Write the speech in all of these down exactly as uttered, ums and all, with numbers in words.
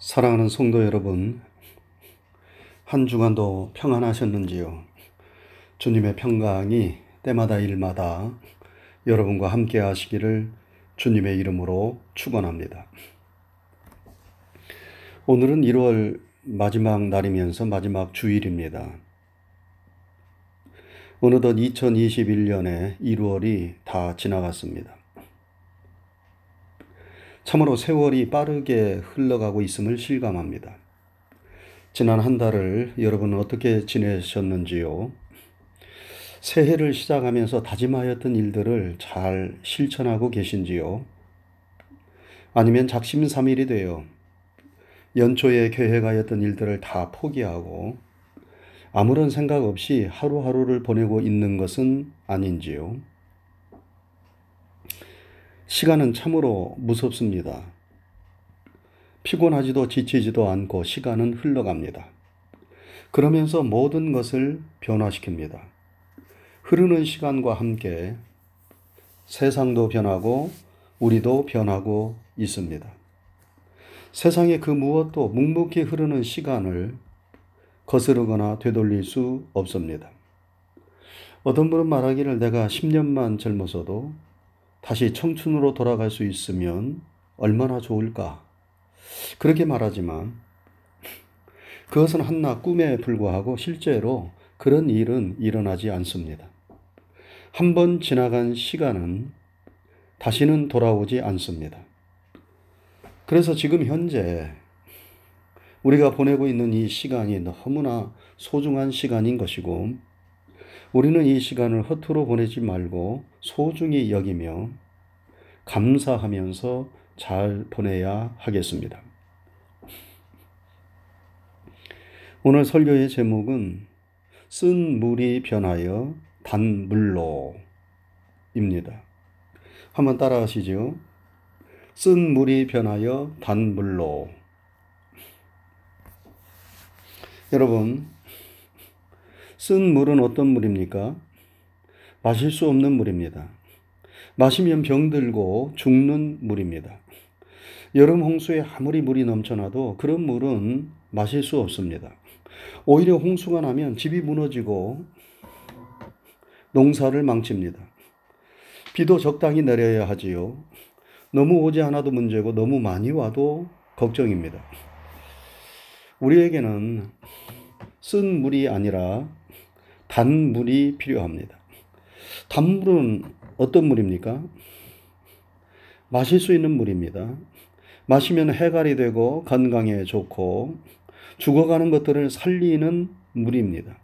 사랑하는 성도 여러분, 한 주간도 평안하셨는지요? 주님의 평강이 때마다 일마다 여러분과 함께 하시기를 주님의 이름으로 축원합니다. 오늘은 일월 마지막 날이면서 마지막 주일입니다. 어느덧 이천이십일 년의 일월이 다 지나갔습니다. 참으로 세월이 빠르게 흘러가고 있음을 실감합니다. 지난 한 달을 여러분은 어떻게 지내셨는지요? 새해를 시작하면서 다짐하였던 일들을 잘 실천하고 계신지요? 아니면 작심삼일이 되어 연초에 계획하였던 일들을 다 포기하고 아무런 생각 없이 하루하루를 보내고 있는 것은 아닌지요? 시간은 참으로 무섭습니다. 피곤하지도 지치지도 않고 시간은 흘러갑니다. 그러면서 모든 것을 변화시킵니다. 흐르는 시간과 함께 세상도 변하고 우리도 변하고 있습니다. 세상의 그 무엇도 묵묵히 흐르는 시간을 거스르거나 되돌릴 수 없습니다. 어떤 분은 말하기를 내가 십 년만 젊어서도 다시 청춘으로 돌아갈 수 있으면 얼마나 좋을까? 그렇게 말하지만 그것은 한낱 꿈에 불과하고 실제로 그런 일은 일어나지 않습니다. 한 번 지나간 시간은 다시는 돌아오지 않습니다. 그래서 지금 현재 우리가 보내고 있는 이 시간이 너무나 소중한 시간인 것이고 우리는 이 시간을 허투루 보내지 말고 소중히 여기며 감사하면서 잘 보내야 하겠습니다. 오늘 설교의 제목은 쓴 물이 변하여 단 물로입니다. 한번 따라하시죠. 쓴 물이 변하여 단 물로. 여러분, 쓴 물은 어떤 물입니까? 마실 수 없는 물입니다. 마시면 병들고 죽는 물입니다. 여름 홍수에 아무리 물이 넘쳐나도 그런 물은 마실 수 없습니다. 오히려 홍수가 나면 집이 무너지고 농사를 망칩니다. 비도 적당히 내려야 하지요. 너무 오지 않아도 문제고 너무 많이 와도 걱정입니다. 우리에게는 쓴 물이 아니라 단 물이 필요합니다. 단 물은 어떤 물입니까? 마실 수 있는 물입니다. 마시면 해갈이 되고 건강에 좋고 죽어가는 것들을 살리는 물입니다.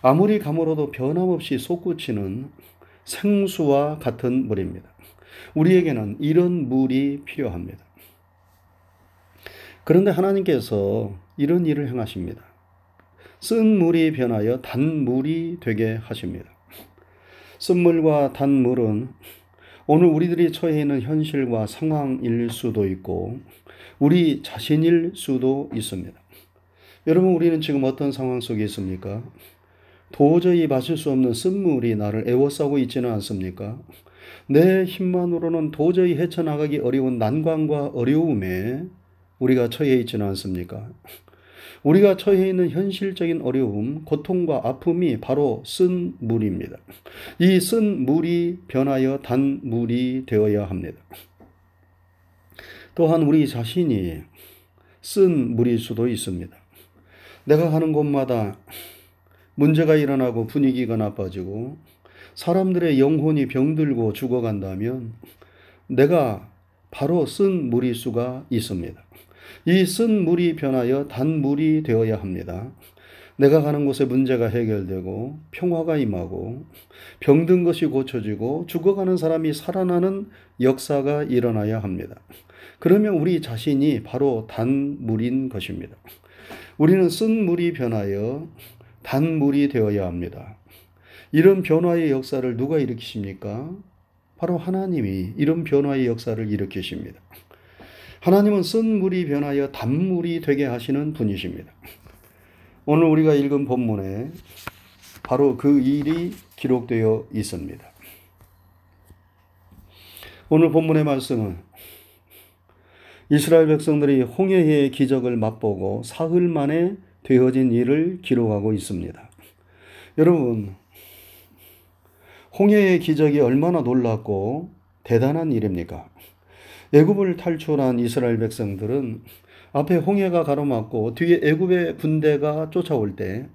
아무리 가물어도 변함없이 솟구치는 생수와 같은 물입니다. 우리에게는 이런 물이 필요합니다. 그런데 하나님께서 이런 일을 행하십니다. 쓴 물이 변하여 단 물이 되게 하십니다. 쓴 물과 단 물은 오늘 우리들이 처해 있는 현실과 상황일 수도 있고 우리 자신일 수도 있습니다. 여러분, 우리는 지금 어떤 상황 속에 있습니까? 도저히 마실 수 없는 쓴 물이 나를 애워싸고 있지는 않습니까? 내 힘만으로는 도저히 헤쳐나가기 어려운 난관과 어려움에 우리가 처해 있지는 않습니까? 우리가 처해 있는 현실적인 어려움, 고통과 아픔이 바로 쓴 물입니다. 이 쓴 물이 변하여 단 물이 되어야 합니다. 또한 우리 자신이 쓴 물일 수도 있습니다. 내가 가는 곳마다 문제가 일어나고 분위기가 나빠지고 사람들의 영혼이 병들고 죽어간다면 내가 바로 쓴 물일 수가 있습니다. 이 쓴 물이 변하여 단 물이 되어야 합니다. 내가 가는 곳에 문제가 해결되고 평화가 임하고 병든 것이 고쳐지고 죽어가는 사람이 살아나는 역사가 일어나야 합니다. 그러면 우리 자신이 바로 단 물인 것입니다. 우리는 쓴 물이 변하여 단 물이 되어야 합니다. 이런 변화의 역사를 누가 일으키십니까? 바로 하나님이 이런 변화의 역사를 일으키십니다. 하나님은 쓴 물이 변하여 단 물이 되게 하시는 분이십니다. 오늘 우리가 읽은 본문에 바로 그 일이 기록되어 있습니다. 오늘 본문의 말씀은 이스라엘 백성들이 홍해의 기적을 맛보고 사흘 만에 되어진 일을 기록하고 있습니다. 여러분, 홍해의 기적이 얼마나 놀랍고 대단한 일입니까? 애굽을 탈출한 이스라엘 백성들은 앞에 홍해가 가로막고 뒤에 애굽의 군대가 쫓아올 때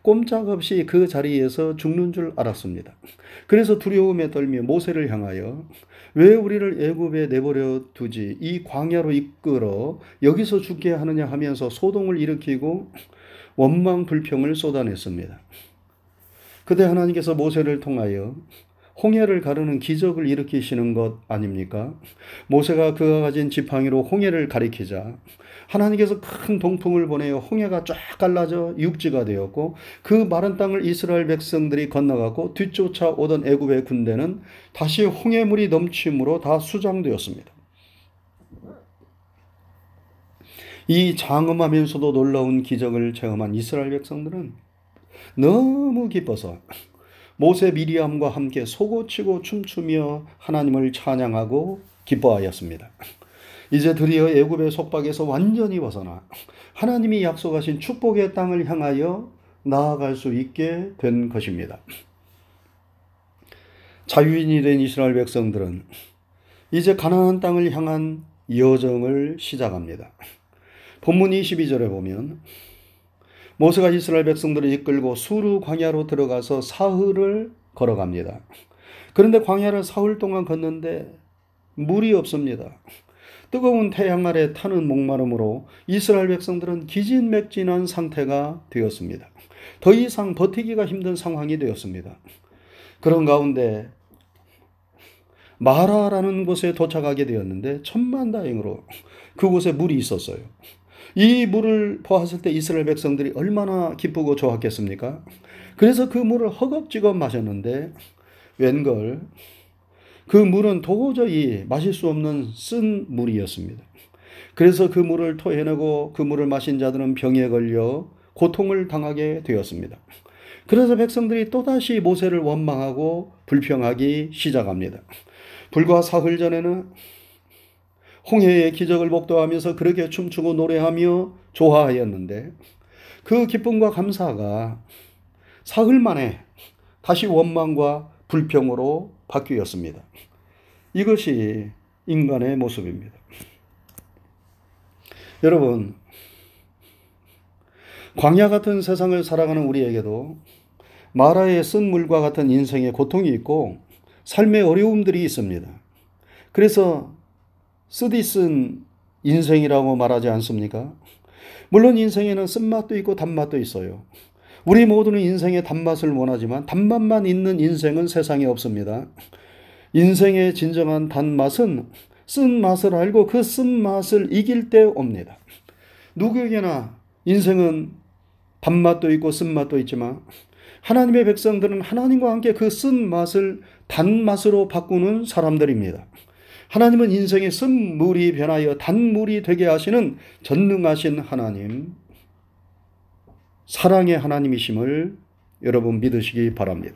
꼼짝없이 그 자리에서 죽는 줄 알았습니다. 그래서 두려움에 떨며 모세를 향하여 왜 우리를 애굽에 내버려 두지 이 광야로 이끌어 여기서 죽게 하느냐 하면서 소동을 일으키고 원망 불평을 쏟아냈습니다. 그때 하나님께서 모세를 통하여 홍해를 가르는 기적을 일으키시는 것 아닙니까? 모세가 그가 가진 지팡이로 홍해를 가리키자 하나님께서 큰 동풍을 보내어 홍해가 쫙 갈라져 육지가 되었고 그 마른 땅을 이스라엘 백성들이 건너가고 뒤쫓아오던 애굽의 군대는 다시 홍해물이 넘침으로 다 수장되었습니다. 이 장엄하면서도 놀라운 기적을 체험한 이스라엘 백성들은 너무 기뻐서 모세 미리암과 함께 소고치고 춤추며 하나님을 찬양하고 기뻐하였습니다. 이제 드디어 애굽의 속박에서 완전히 벗어나 하나님이 약속하신 축복의 땅을 향하여 나아갈 수 있게 된 것입니다. 자유인이 된 이스라엘 백성들은 이제 가나안 땅을 향한 여정을 시작합니다. 본문 이십이 절에 보면 모세가 이스라엘 백성들을 이끌고 수르 광야로 들어가서 사흘을 걸어갑니다. 그런데 광야를 사흘 동안 걷는데 물이 없습니다. 뜨거운 태양 아래 타는 목마름으로 이스라엘 백성들은 기진맥진한 상태가 되었습니다. 더 이상 버티기가 힘든 상황이 되었습니다. 그런 가운데 마라라는 곳에 도착하게 되었는데 천만다행으로 그곳에 물이 있었어요. 이 물을 보았을 때 이스라엘 백성들이 얼마나 기쁘고 좋았겠습니까? 그래서 그 물을 허겁지겁 마셨는데 웬걸 그 물은 도저히 마실 수 없는 쓴 물이었습니다. 그래서 그 물을 토해내고 그 물을 마신 자들은 병에 걸려 고통을 당하게 되었습니다. 그래서 백성들이 또다시 모세를 원망하고 불평하기 시작합니다. 불과 사흘 전에는 홍해의 기적을 목도하면서 그렇게 춤추고 노래하며 좋아하였는데 그 기쁨과 감사가 사흘 만에 다시 원망과 불평으로 바뀌었습니다. 이것이 인간의 모습입니다. 여러분, 광야 같은 세상을 살아가는 우리에게도 마라의 쓴 물과 같은 인생의 고통이 있고 삶의 어려움들이 있습니다. 그래서 쓰디 쓴 인생이라고 말하지 않습니까? 물론 인생에는 쓴맛도 있고 단맛도 있어요. 우리 모두는 인생의 단맛을 원하지만 단맛만 있는 인생은 세상에 없습니다. 인생의 진정한 단맛은 쓴맛을 알고 그 쓴맛을 이길 때 옵니다. 누구에게나 인생은 단맛도 있고 쓴맛도 있지만 하나님의 백성들은 하나님과 함께 그 쓴맛을 단맛으로 바꾸는 사람들입니다. 하나님은 인생의 쓴물이 변하여 단물이 되게 하시는 전능하신 하나님, 사랑의 하나님이심을 여러분 믿으시기 바랍니다.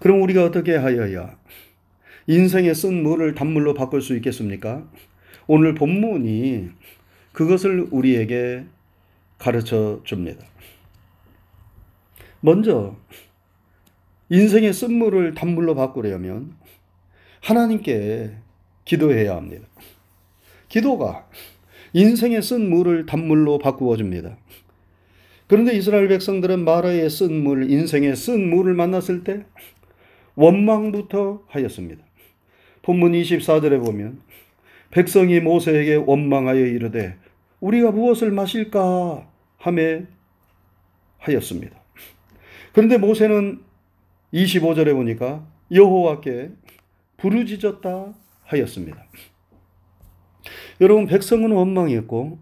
그럼 우리가 어떻게 하여야 인생의 쓴물을 단물로 바꿀 수 있겠습니까? 오늘 본문이 그것을 우리에게 가르쳐 줍니다. 먼저 인생의 쓴물을 단물로 바꾸려면 하나님께 기도해야 합니다. 기도가 인생의 쓴 물을 단물로 바꾸어줍니다. 그런데 이스라엘 백성들은 마라의 쓴 물, 인생의 쓴 물을 만났을 때 원망부터 하였습니다. 본문 이십사 절에 보면 백성이 모세에게 원망하여 이르되 우리가 무엇을 마실까 하매 하였습니다. 그런데 모세는 이십오 절에 보니까 여호와께 부르짖었다 하였습니다. 여러분, 백성은 원망했고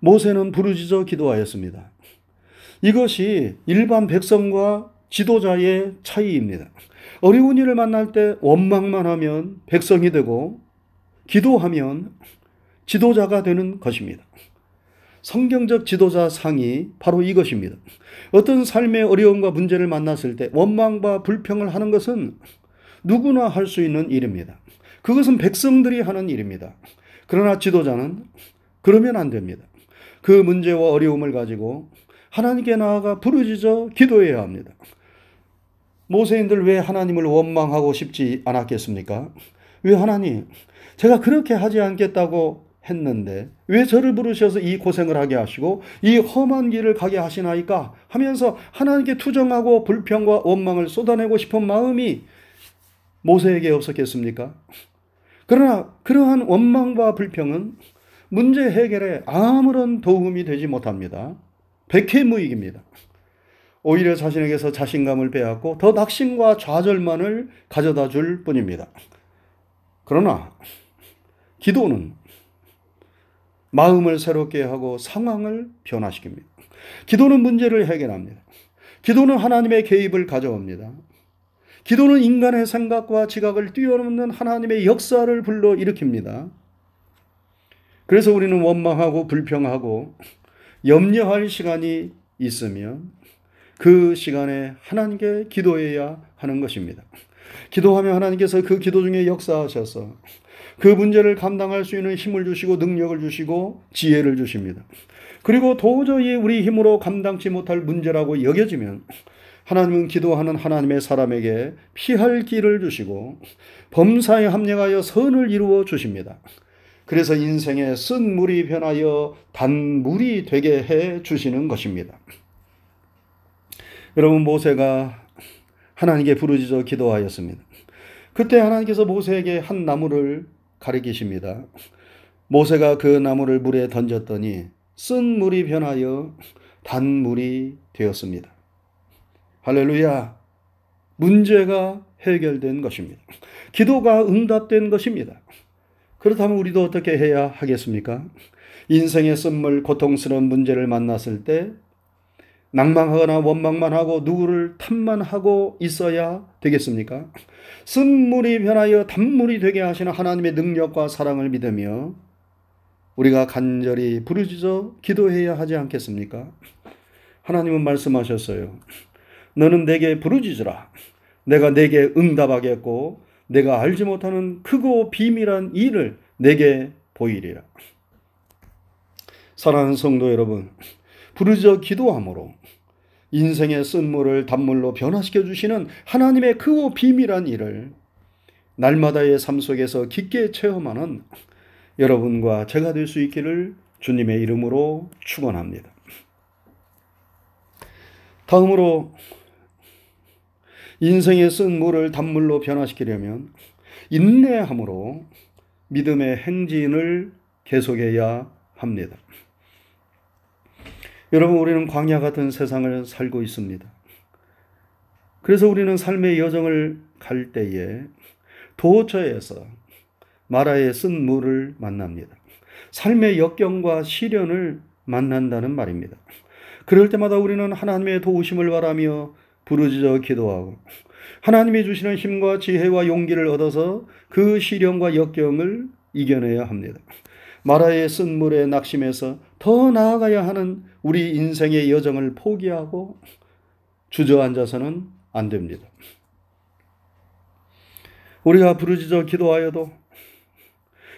모세는 부르짖어 기도하였습니다. 이것이 일반 백성과 지도자의 차이입니다. 어려운 일을 만날 때 원망만 하면 백성이 되고 기도하면 지도자가 되는 것입니다. 성경적 지도자 상이 바로 이것입니다. 어떤 삶의 어려움과 문제를 만났을 때 원망과 불평을 하는 것은 누구나 할 수 있는 일입니다. 그것은 백성들이 하는 일입니다. 그러나 지도자는 그러면 안 됩니다. 그 문제와 어려움을 가지고 하나님께 나아가 부르짖어 기도해야 합니다. 모세인들 왜 하나님을 원망하고 싶지 않았겠습니까? 왜 하나님, 제가 그렇게 하지 않겠다고 했는데 왜 저를 부르셔서 이 고생을 하게 하시고 이 험한 길을 가게 하시나이까 하면서 하나님께 투정하고 불평과 원망을 쏟아내고 싶은 마음이 모세에게 없었겠습니까? 그러나 그러한 원망과 불평은 문제 해결에 아무런 도움이 되지 못합니다. 백해무익입니다. 오히려 자신에게서 자신감을 빼앗고 더 낙심과 좌절만을 가져다 줄 뿐입니다. 그러나 기도는 마음을 새롭게 하고 상황을 변화시킵니다. 기도는 문제를 해결합니다. 기도는 하나님의 개입을 가져옵니다. 기도는 인간의 생각과 지각을 뛰어넘는 하나님의 역사를 불러일으킵니다. 그래서 우리는 원망하고 불평하고 염려할 시간이 있으면 그 시간에 하나님께 기도해야 하는 것입니다. 기도하며 하나님께서 그 기도 중에 역사하셔서 그 문제를 감당할 수 있는 힘을 주시고 능력을 주시고 지혜를 주십니다. 그리고 도저히 우리 힘으로 감당치 못할 문제라고 여겨지면 하나님은 기도하는 하나님의 사람에게 피할 길을 주시고 범사에 합력하여 선을 이루어 주십니다. 그래서 인생에 쓴 물이 변하여 단물이 되게 해 주시는 것입니다. 여러분, 모세가 하나님께 부르짖어 기도하였습니다. 그때 하나님께서 모세에게 한 나무를 가리키십니다. 모세가 그 나무를 물에 던졌더니 쓴 물이 변하여 단물이 되었습니다. 할렐루야! 문제가 해결된 것입니다. 기도가 응답된 것입니다. 그렇다면 우리도 어떻게 해야 하겠습니까? 인생의 쓴물, 고통스러운 문제를 만났을 때 낭망하거나 원망만 하고 누구를 탓만 하고 있어야 되겠습니까? 쓴물이 변하여 단물이 되게 하시는 하나님의 능력과 사랑을 믿으며 우리가 간절히 부르짖어 기도해야 하지 않겠습니까? 하나님은 말씀하셨어요. 너는 내게 부르짖으라. 내가 내게 응답하겠고 내가 알지 못하는 크고 비밀한 일을 내게 보이리라. 사랑하는 성도 여러분, 부르짖어 기도함으로 인생의 쓴물을 단물로 변화시켜 주시는 하나님의 크고 비밀한 일을 날마다의 삶 속에서 깊게 체험하는 여러분과 제가 될 수 있기를 주님의 이름으로 축원합니다. 다음으로 인생의 쓴물을 단물로 변화시키려면 인내함으로 믿음의 행진을 계속해야 합니다. 여러분, 우리는 광야 같은 세상을 살고 있습니다. 그래서 우리는 삶의 여정을 갈 때에 도처에서 마라의 쓴물을 만납니다. 삶의 역경과 시련을 만난다는 말입니다. 그럴 때마다 우리는 하나님의 도우심을 바라며 부르짖어 기도하고 하나님이 주시는 힘과 지혜와 용기를 얻어서 그 시련과 역경을 이겨내야 합니다. 마라의 쓴물에 낙심해서 더 나아가야 하는 우리 인생의 여정을 포기하고 주저앉아서는 안 됩니다. 우리가 부르짖어 기도하여도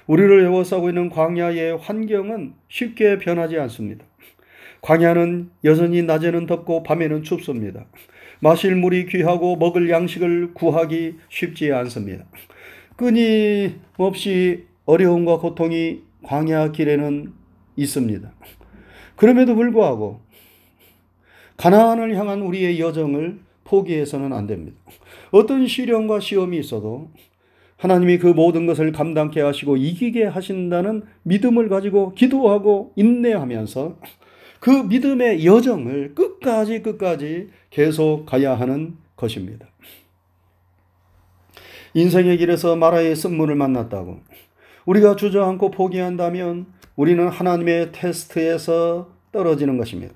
우리를 에워싸고 있는 광야의 환경은 쉽게 변하지 않습니다. 광야는 여전히 낮에는 덥고 밤에는 춥습니다. 마실 물이 귀하고 먹을 양식을 구하기 쉽지 않습니다. 끊임없이 어려움과 고통이 광야 길에는 있습니다. 그럼에도 불구하고 가나안을 향한 우리의 여정을 포기해서는 안 됩니다. 어떤 시련과 시험이 있어도 하나님이 그 모든 것을 감당케 하시고 이기게 하신다는 믿음을 가지고 기도하고 인내하면서 그 믿음의 여정을 끝까지 끝까지 계속 가야 하는 것입니다. 인생의 길에서 마라의 쓴물을 만났다고 우리가 주저앉고 포기한다면 우리는 하나님의 테스트에서 떨어지는 것입니다.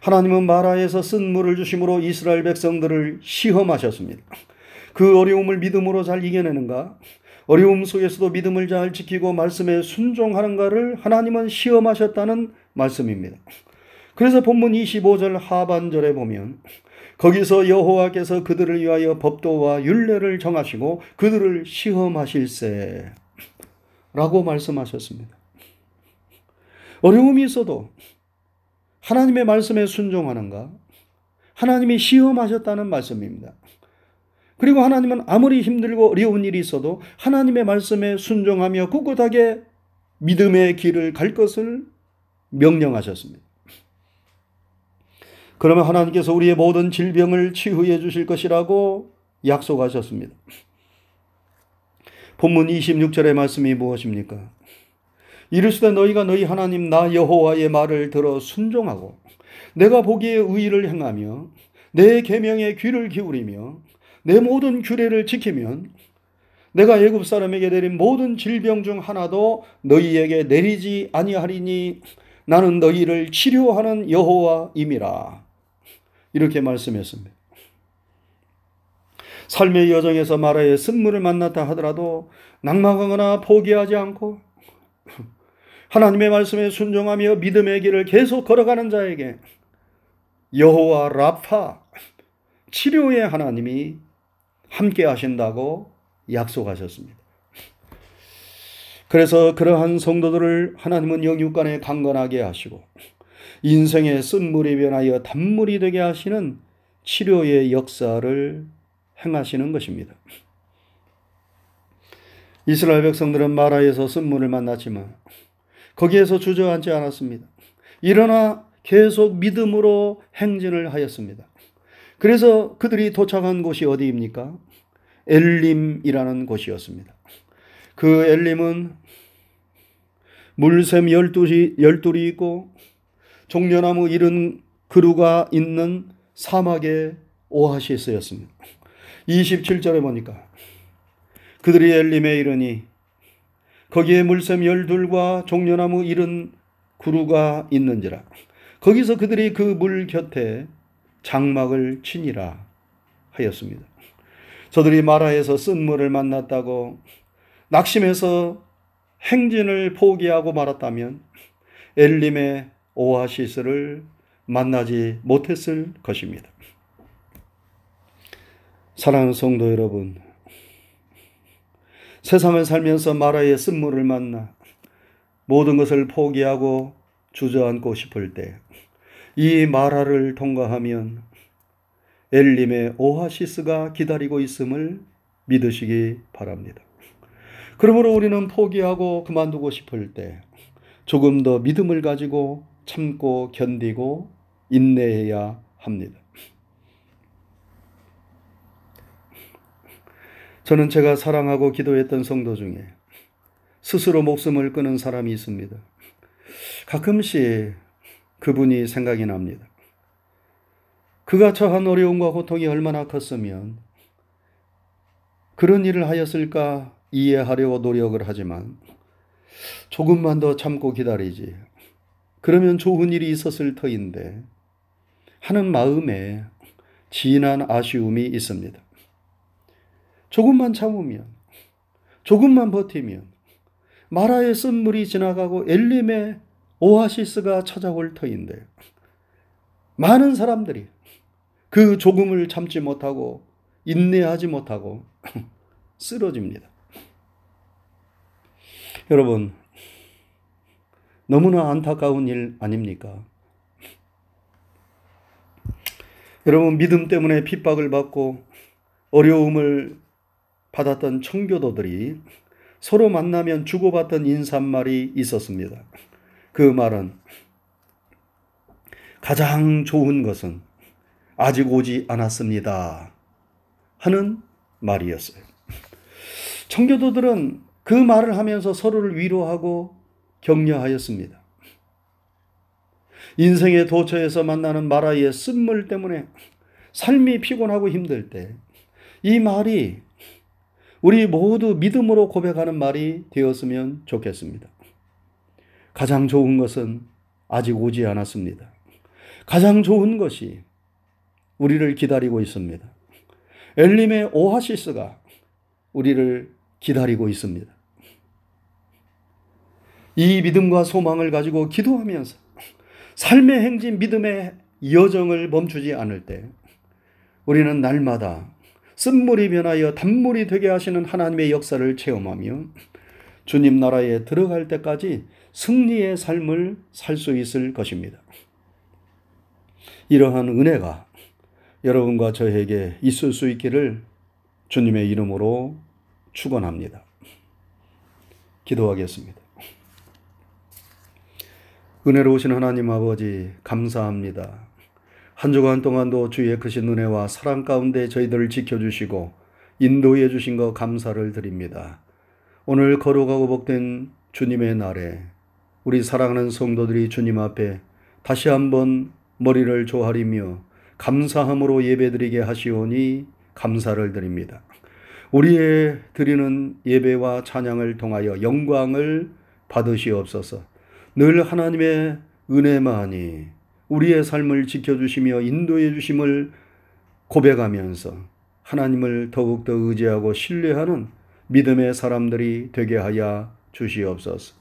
하나님은 마라에서 쓴 물을 주심으로 이스라엘 백성들을 시험하셨습니다. 그 어려움을 믿음으로 잘 이겨내는가? 어려움 속에서도 믿음을 잘 지키고 말씀에 순종하는가를 하나님은 시험하셨다는 말씀입니다. 그래서 본문 이십오 절 하반절에 보면 거기서 여호와께서 그들을 위하여 법도와 율례를 정하시고 그들을 시험하실세. 라고 말씀하셨습니다. 어려움이 있어도 하나님의 말씀에 순종하는가? 하나님이 시험하셨다는 말씀입니다. 그리고 하나님은 아무리 힘들고 어려운 일이 있어도 하나님의 말씀에 순종하며 꿋꿋하게 믿음의 길을 갈 것을 명령하셨습니다. 그러면 하나님께서 우리의 모든 질병을 치유해 주실 것이라고 약속하셨습니다. 본문 이십육 절의 말씀이 무엇입니까? 이르시되 너희가 너희 하나님 나 여호와의 말을 들어 순종하고 내가 보기에 의의를 행하며 내 계명에 귀를 기울이며 내 모든 규례를 지키면 내가 애굽 사람에게 내린 모든 질병 중 하나도 너희에게 내리지 아니하리니 나는 너희를 치료하는 여호와임이라. 이렇게 말씀했습니다. 삶의 여정에서 마라의 쓴물을 만났다 하더라도 낙망하거나 포기하지 않고 하나님의 말씀에 순종하며 믿음의 길을 계속 걸어가는 자에게 여호와 라파 치료의 하나님이 함께 하신다고 약속하셨습니다. 그래서 그러한 성도들을 하나님은 영육간에 강건하게 하시고 인생의 쓴물이 변하여 단물이 되게 하시는 치료의 역사를 행하시는 것입니다. 이스라엘 백성들은 마라에서 쓴물을 만났지만 거기에서 주저앉지 않았습니다. 일어나 계속 믿음으로 행진을 하였습니다. 그래서 그들이 도착한 곳이 어디입니까? 엘림이라는 곳이었습니다. 그 엘림은 물샘 열둘이, 열둘이 있고 종려나무 일흔 그루가 있는 사막의 오아시스였습니다. 이십칠 절에 보니까 그들이 엘림에 이르니 거기에 물샘 열둘과 종려나무 일흔 그루가 있는지라 거기서 그들이 그 물 곁에 장막을 치니라 하였습니다. 저들이 마라에서 쓴물을 만났다고 낙심해서 행진을 포기하고 말았다면 엘림의 오아시스를 만나지 못했을 것입니다. 사랑하는 성도 여러분, 세상을 살면서 마라의 쓴물을 만나 모든 것을 포기하고 주저앉고 싶을 때 이 마라를 통과하면 엘림의 오아시스가 기다리고 있음을 믿으시기 바랍니다. 그러므로 우리는 포기하고 그만두고 싶을 때 조금 더 믿음을 가지고 참고 견디고 인내해야 합니다. 저는 제가 사랑하고 기도했던 성도 중에 스스로 목숨을 끊은 사람이 있습니다. 가끔씩 그분이 생각이 납니다. 그가 처한 어려움과 고통이 얼마나 컸으면 그런 일을 하였을까 이해하려고 노력을 하지만 조금만 더 참고 기다리지. 그러면 좋은 일이 있었을 터인데 하는 마음에 진한 아쉬움이 있습니다. 조금만 참으면, 조금만 버티면 마라의 쓴물이 지나가고 엘림의 오아시스가 찾아올 터인데 많은 사람들이 그 조금을 참지 못하고 인내하지 못하고 쓰러집니다. 여러분, 너무나 안타까운 일 아닙니까? 여러분, 믿음 때문에 핍박을 받고 어려움을 받았던 청교도들이 서로 만나면 주고받던 인사말이 있었습니다. 그 말은 가장 좋은 것은 아직 오지 않았습니다 하는 말이었어요. 청교도들은 그 말을 하면서 서로를 위로하고 격려하였습니다. 인생의 도처에서 만나는 마라의 쓴물 때문에 삶이 피곤하고 힘들 때 이 말이 우리 모두 믿음으로 고백하는 말이 되었으면 좋겠습니다. 가장 좋은 것은 아직 오지 않았습니다. 가장 좋은 것이 우리를 기다리고 있습니다. 엘림의 오아시스가 우리를 기다리고 있습니다. 이 믿음과 소망을 가지고 기도하면서 삶의 행진, 믿음의 여정을 멈추지 않을 때 우리는 날마다 쓴물이 변하여 단물이 되게 하시는 하나님의 역사를 체험하며 주님 나라에 들어갈 때까지 승리의 삶을 살 수 있을 것입니다. 이러한 은혜가 여러분과 저에게 있을 수 있기를 주님의 이름으로 축원합니다. 기도하겠습니다. 은혜로우신 하나님 아버지, 감사합니다. 한 주간 동안도 주의 크신 은혜와 사랑 가운데 저희들을 지켜주시고 인도해 주신 것 감사를 드립니다. 오늘 거룩하고 복된 주님의 날에 우리 사랑하는 성도들이 주님 앞에 다시 한번 머리를 조아리며 감사함으로 예배드리게 하시오니 감사를 드립니다. 우리의 드리는 예배와 찬양을 통하여 영광을 받으시옵소서. 늘 하나님의 은혜만이 우리의 삶을 지켜주시며 인도해 주심을 고백하면서 하나님을 더욱더 의지하고 신뢰하는 믿음의 사람들이 되게 하여 주시옵소서.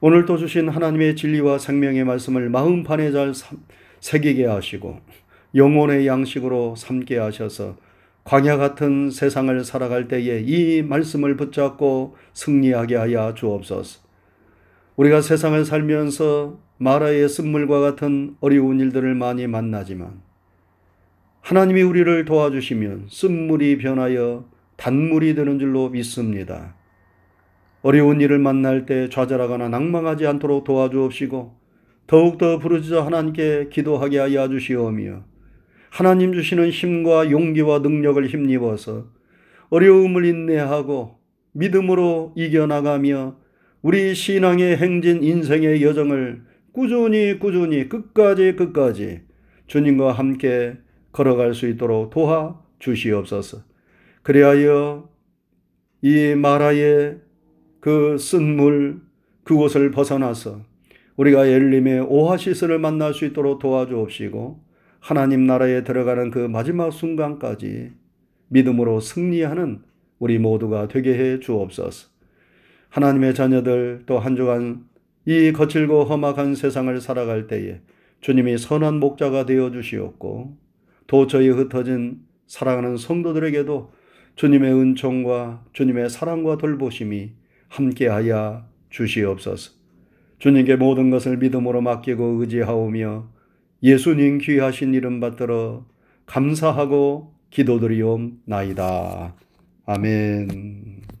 오늘 또 주신 하나님의 진리와 생명의 말씀을 마음판에 잘 새기게 하시고 영혼의 양식으로 삼게 하셔서 광야 같은 세상을 살아갈 때에 이 말씀을 붙잡고 승리하게 하여 주옵소서. 우리가 세상을 살면서 마라의 쓴물과 같은 어려운 일들을 많이 만나지만 하나님이 우리를 도와주시면 쓴물이 변하여 단물이 되는 줄로 믿습니다. 어려운 일을 만날 때 좌절하거나 낙망하지 않도록 도와주옵시고 더욱더 부르짖어 하나님께 기도하게 하여 주시오며 하나님 주시는 힘과 용기와 능력을 힘입어서 어려움을 인내하고 믿음으로 이겨나가며 우리 신앙의 행진 인생의 여정을 꾸준히 꾸준히 끝까지 끝까지 주님과 함께 걸어갈 수 있도록 도와 주시옵소서. 그리하여 이 마라의 그 쓴물 그곳을 벗어나서 우리가 엘림의 오아시스를 만날 수 있도록 도와주옵시고 하나님 나라에 들어가는 그 마지막 순간까지 믿음으로 승리하는 우리 모두가 되게 해 주옵소서. 하나님의 자녀들 또 한 주간 이 거칠고 험악한 세상을 살아갈 때에 주님이 선한 목자가 되어 주시옵고 도처에 흩어진 사랑하는 성도들에게도 주님의 은총과 주님의 사랑과 돌보심이 함께하여 주시옵소서. 주님께 모든 것을 믿음으로 맡기고 의지하오며 예수님 귀하신 이름 받들어 감사하고 기도드리옵나이다. 아멘.